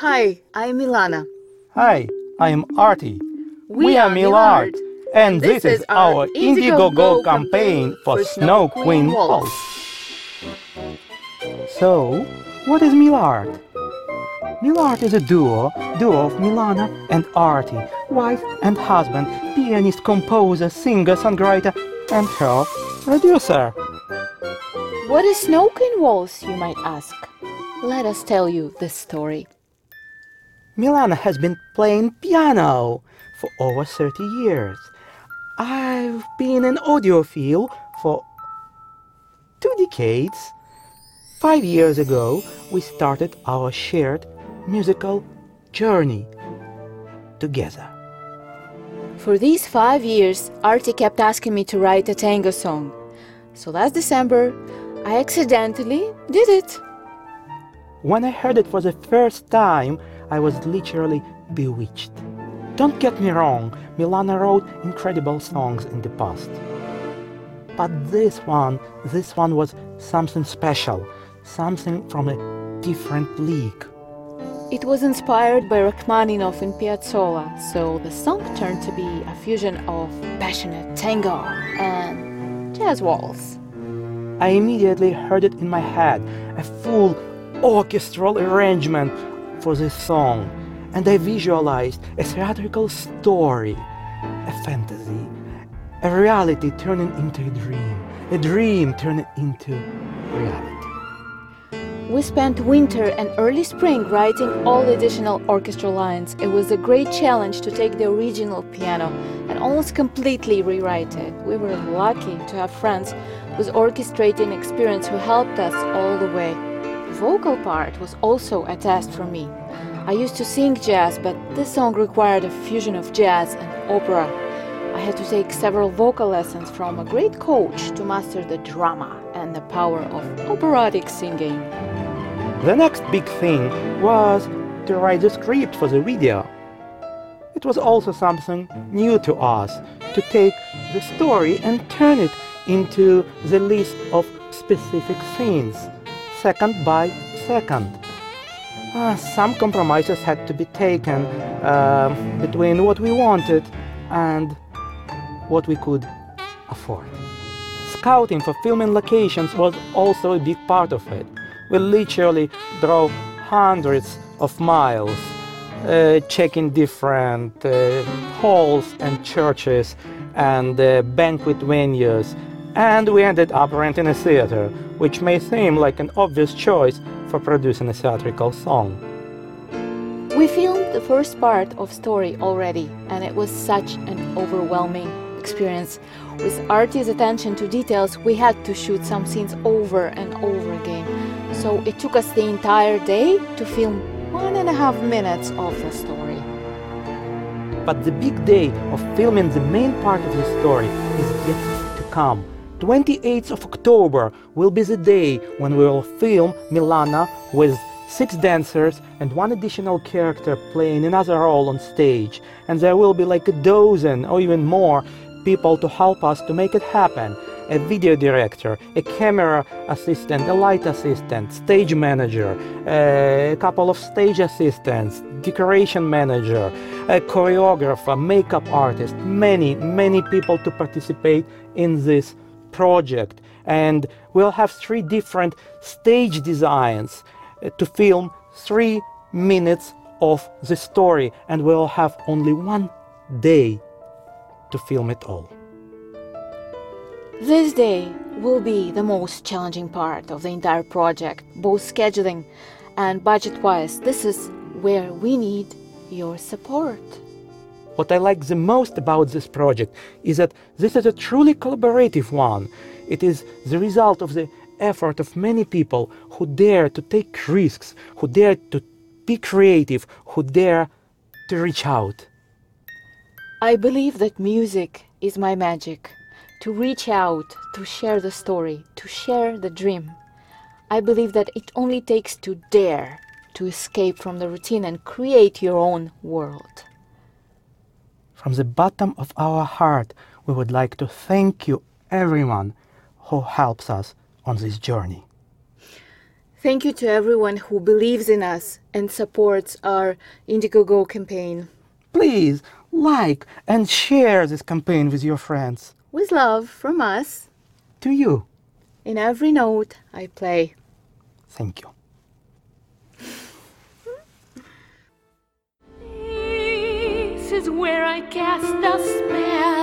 Hi, I'm Milana. Hi, I'm Artie. We are Milart, and this is our Indiegogo campaign for Snow Queen Waltz. So, what is Milart? Milart is a duo of Milana and Artie, wife and husband, pianist, composer, singer, songwriter, and her producer. What is Snow Queen Waltz, you might ask? Let us tell you the story. Milana has been playing piano for over 30 years. I've been an audiophile for 2 decades. 5 years ago, we started our shared musical journey together. For these 5 years, Artie kept asking me to write a tango song. So last December, I accidentally did it. When I heard it for the first time, I was literally bewitched. Don't get me wrong, Milana wrote incredible songs in the past. But this one was something special, something from a different league. It was inspired by Rachmaninoff and Piazzolla, so the song turned to be a fusion of passionate tango and jazz waltz. I immediately heard it in my head, a full orchestral arrangement for this song, and I visualized a theatrical story, a fantasy, a reality turning into a dream turning into reality. We spent winter and early spring writing all the additional orchestral lines. It was a great challenge to take the original piano and almost completely rewrite it. We were lucky to have friends with orchestrating experience who helped us all the way. The vocal part was also a test for me. I used to sing jazz, but this song required a fusion of jazz and opera. I had to take several vocal lessons from a great coach to master the drama and the power of operatic singing. The next big thing was to write the script for the video. It was also something new to us, to take the story and turn it into the list of specific scenes, second by second. Some compromises had to be taken between what we wanted and what we could afford. Scouting for filming locations was also a big part of it. We literally drove hundreds of miles, checking different halls and churches and banquet venues, and we ended up renting a theater, which may seem like an obvious choice for producing a theatrical song. We filmed the first part of story already, and it was such an overwhelming experience. With Artie's attention to details, we had to shoot some scenes over and over again. So it took us the entire day to film 1.5 minutes of the story. But the big day of filming the main part of the story is yet to come. 28th of October will be the day when we will film Milana with 6 dancers and 1 additional character playing another role on stage. And there will be like 12 or even more people to help us to make it happen. A video director, a camera assistant, a light assistant, stage manager, a couple of stage assistants, decoration manager, a choreographer, makeup artist, many people to participate in this project, and we'll have 3 different stage designs to film 3 minutes of the story, and we'll have only 1 day to film it all. This day will be the most challenging part of the entire project, both scheduling and budget-wise. This is where we need your support. What I like the most about this project is that this is a truly collaborative one. It is the result of the effort of many people who dare to take risks, who dare to be creative, who dare to reach out. I believe that music is my magic. To reach out, to share the story, to share the dream. I believe that it only takes to dare to escape from the routine and create your own world. From the bottom of our heart, we would like to thank you, everyone, who helps us on this journey. Thank you to everyone who believes in us and supports our Indiegogo campaign. Please like and share this campaign with your friends. With love from us to you. In every note I play. Thank you. This is where I cast the spell.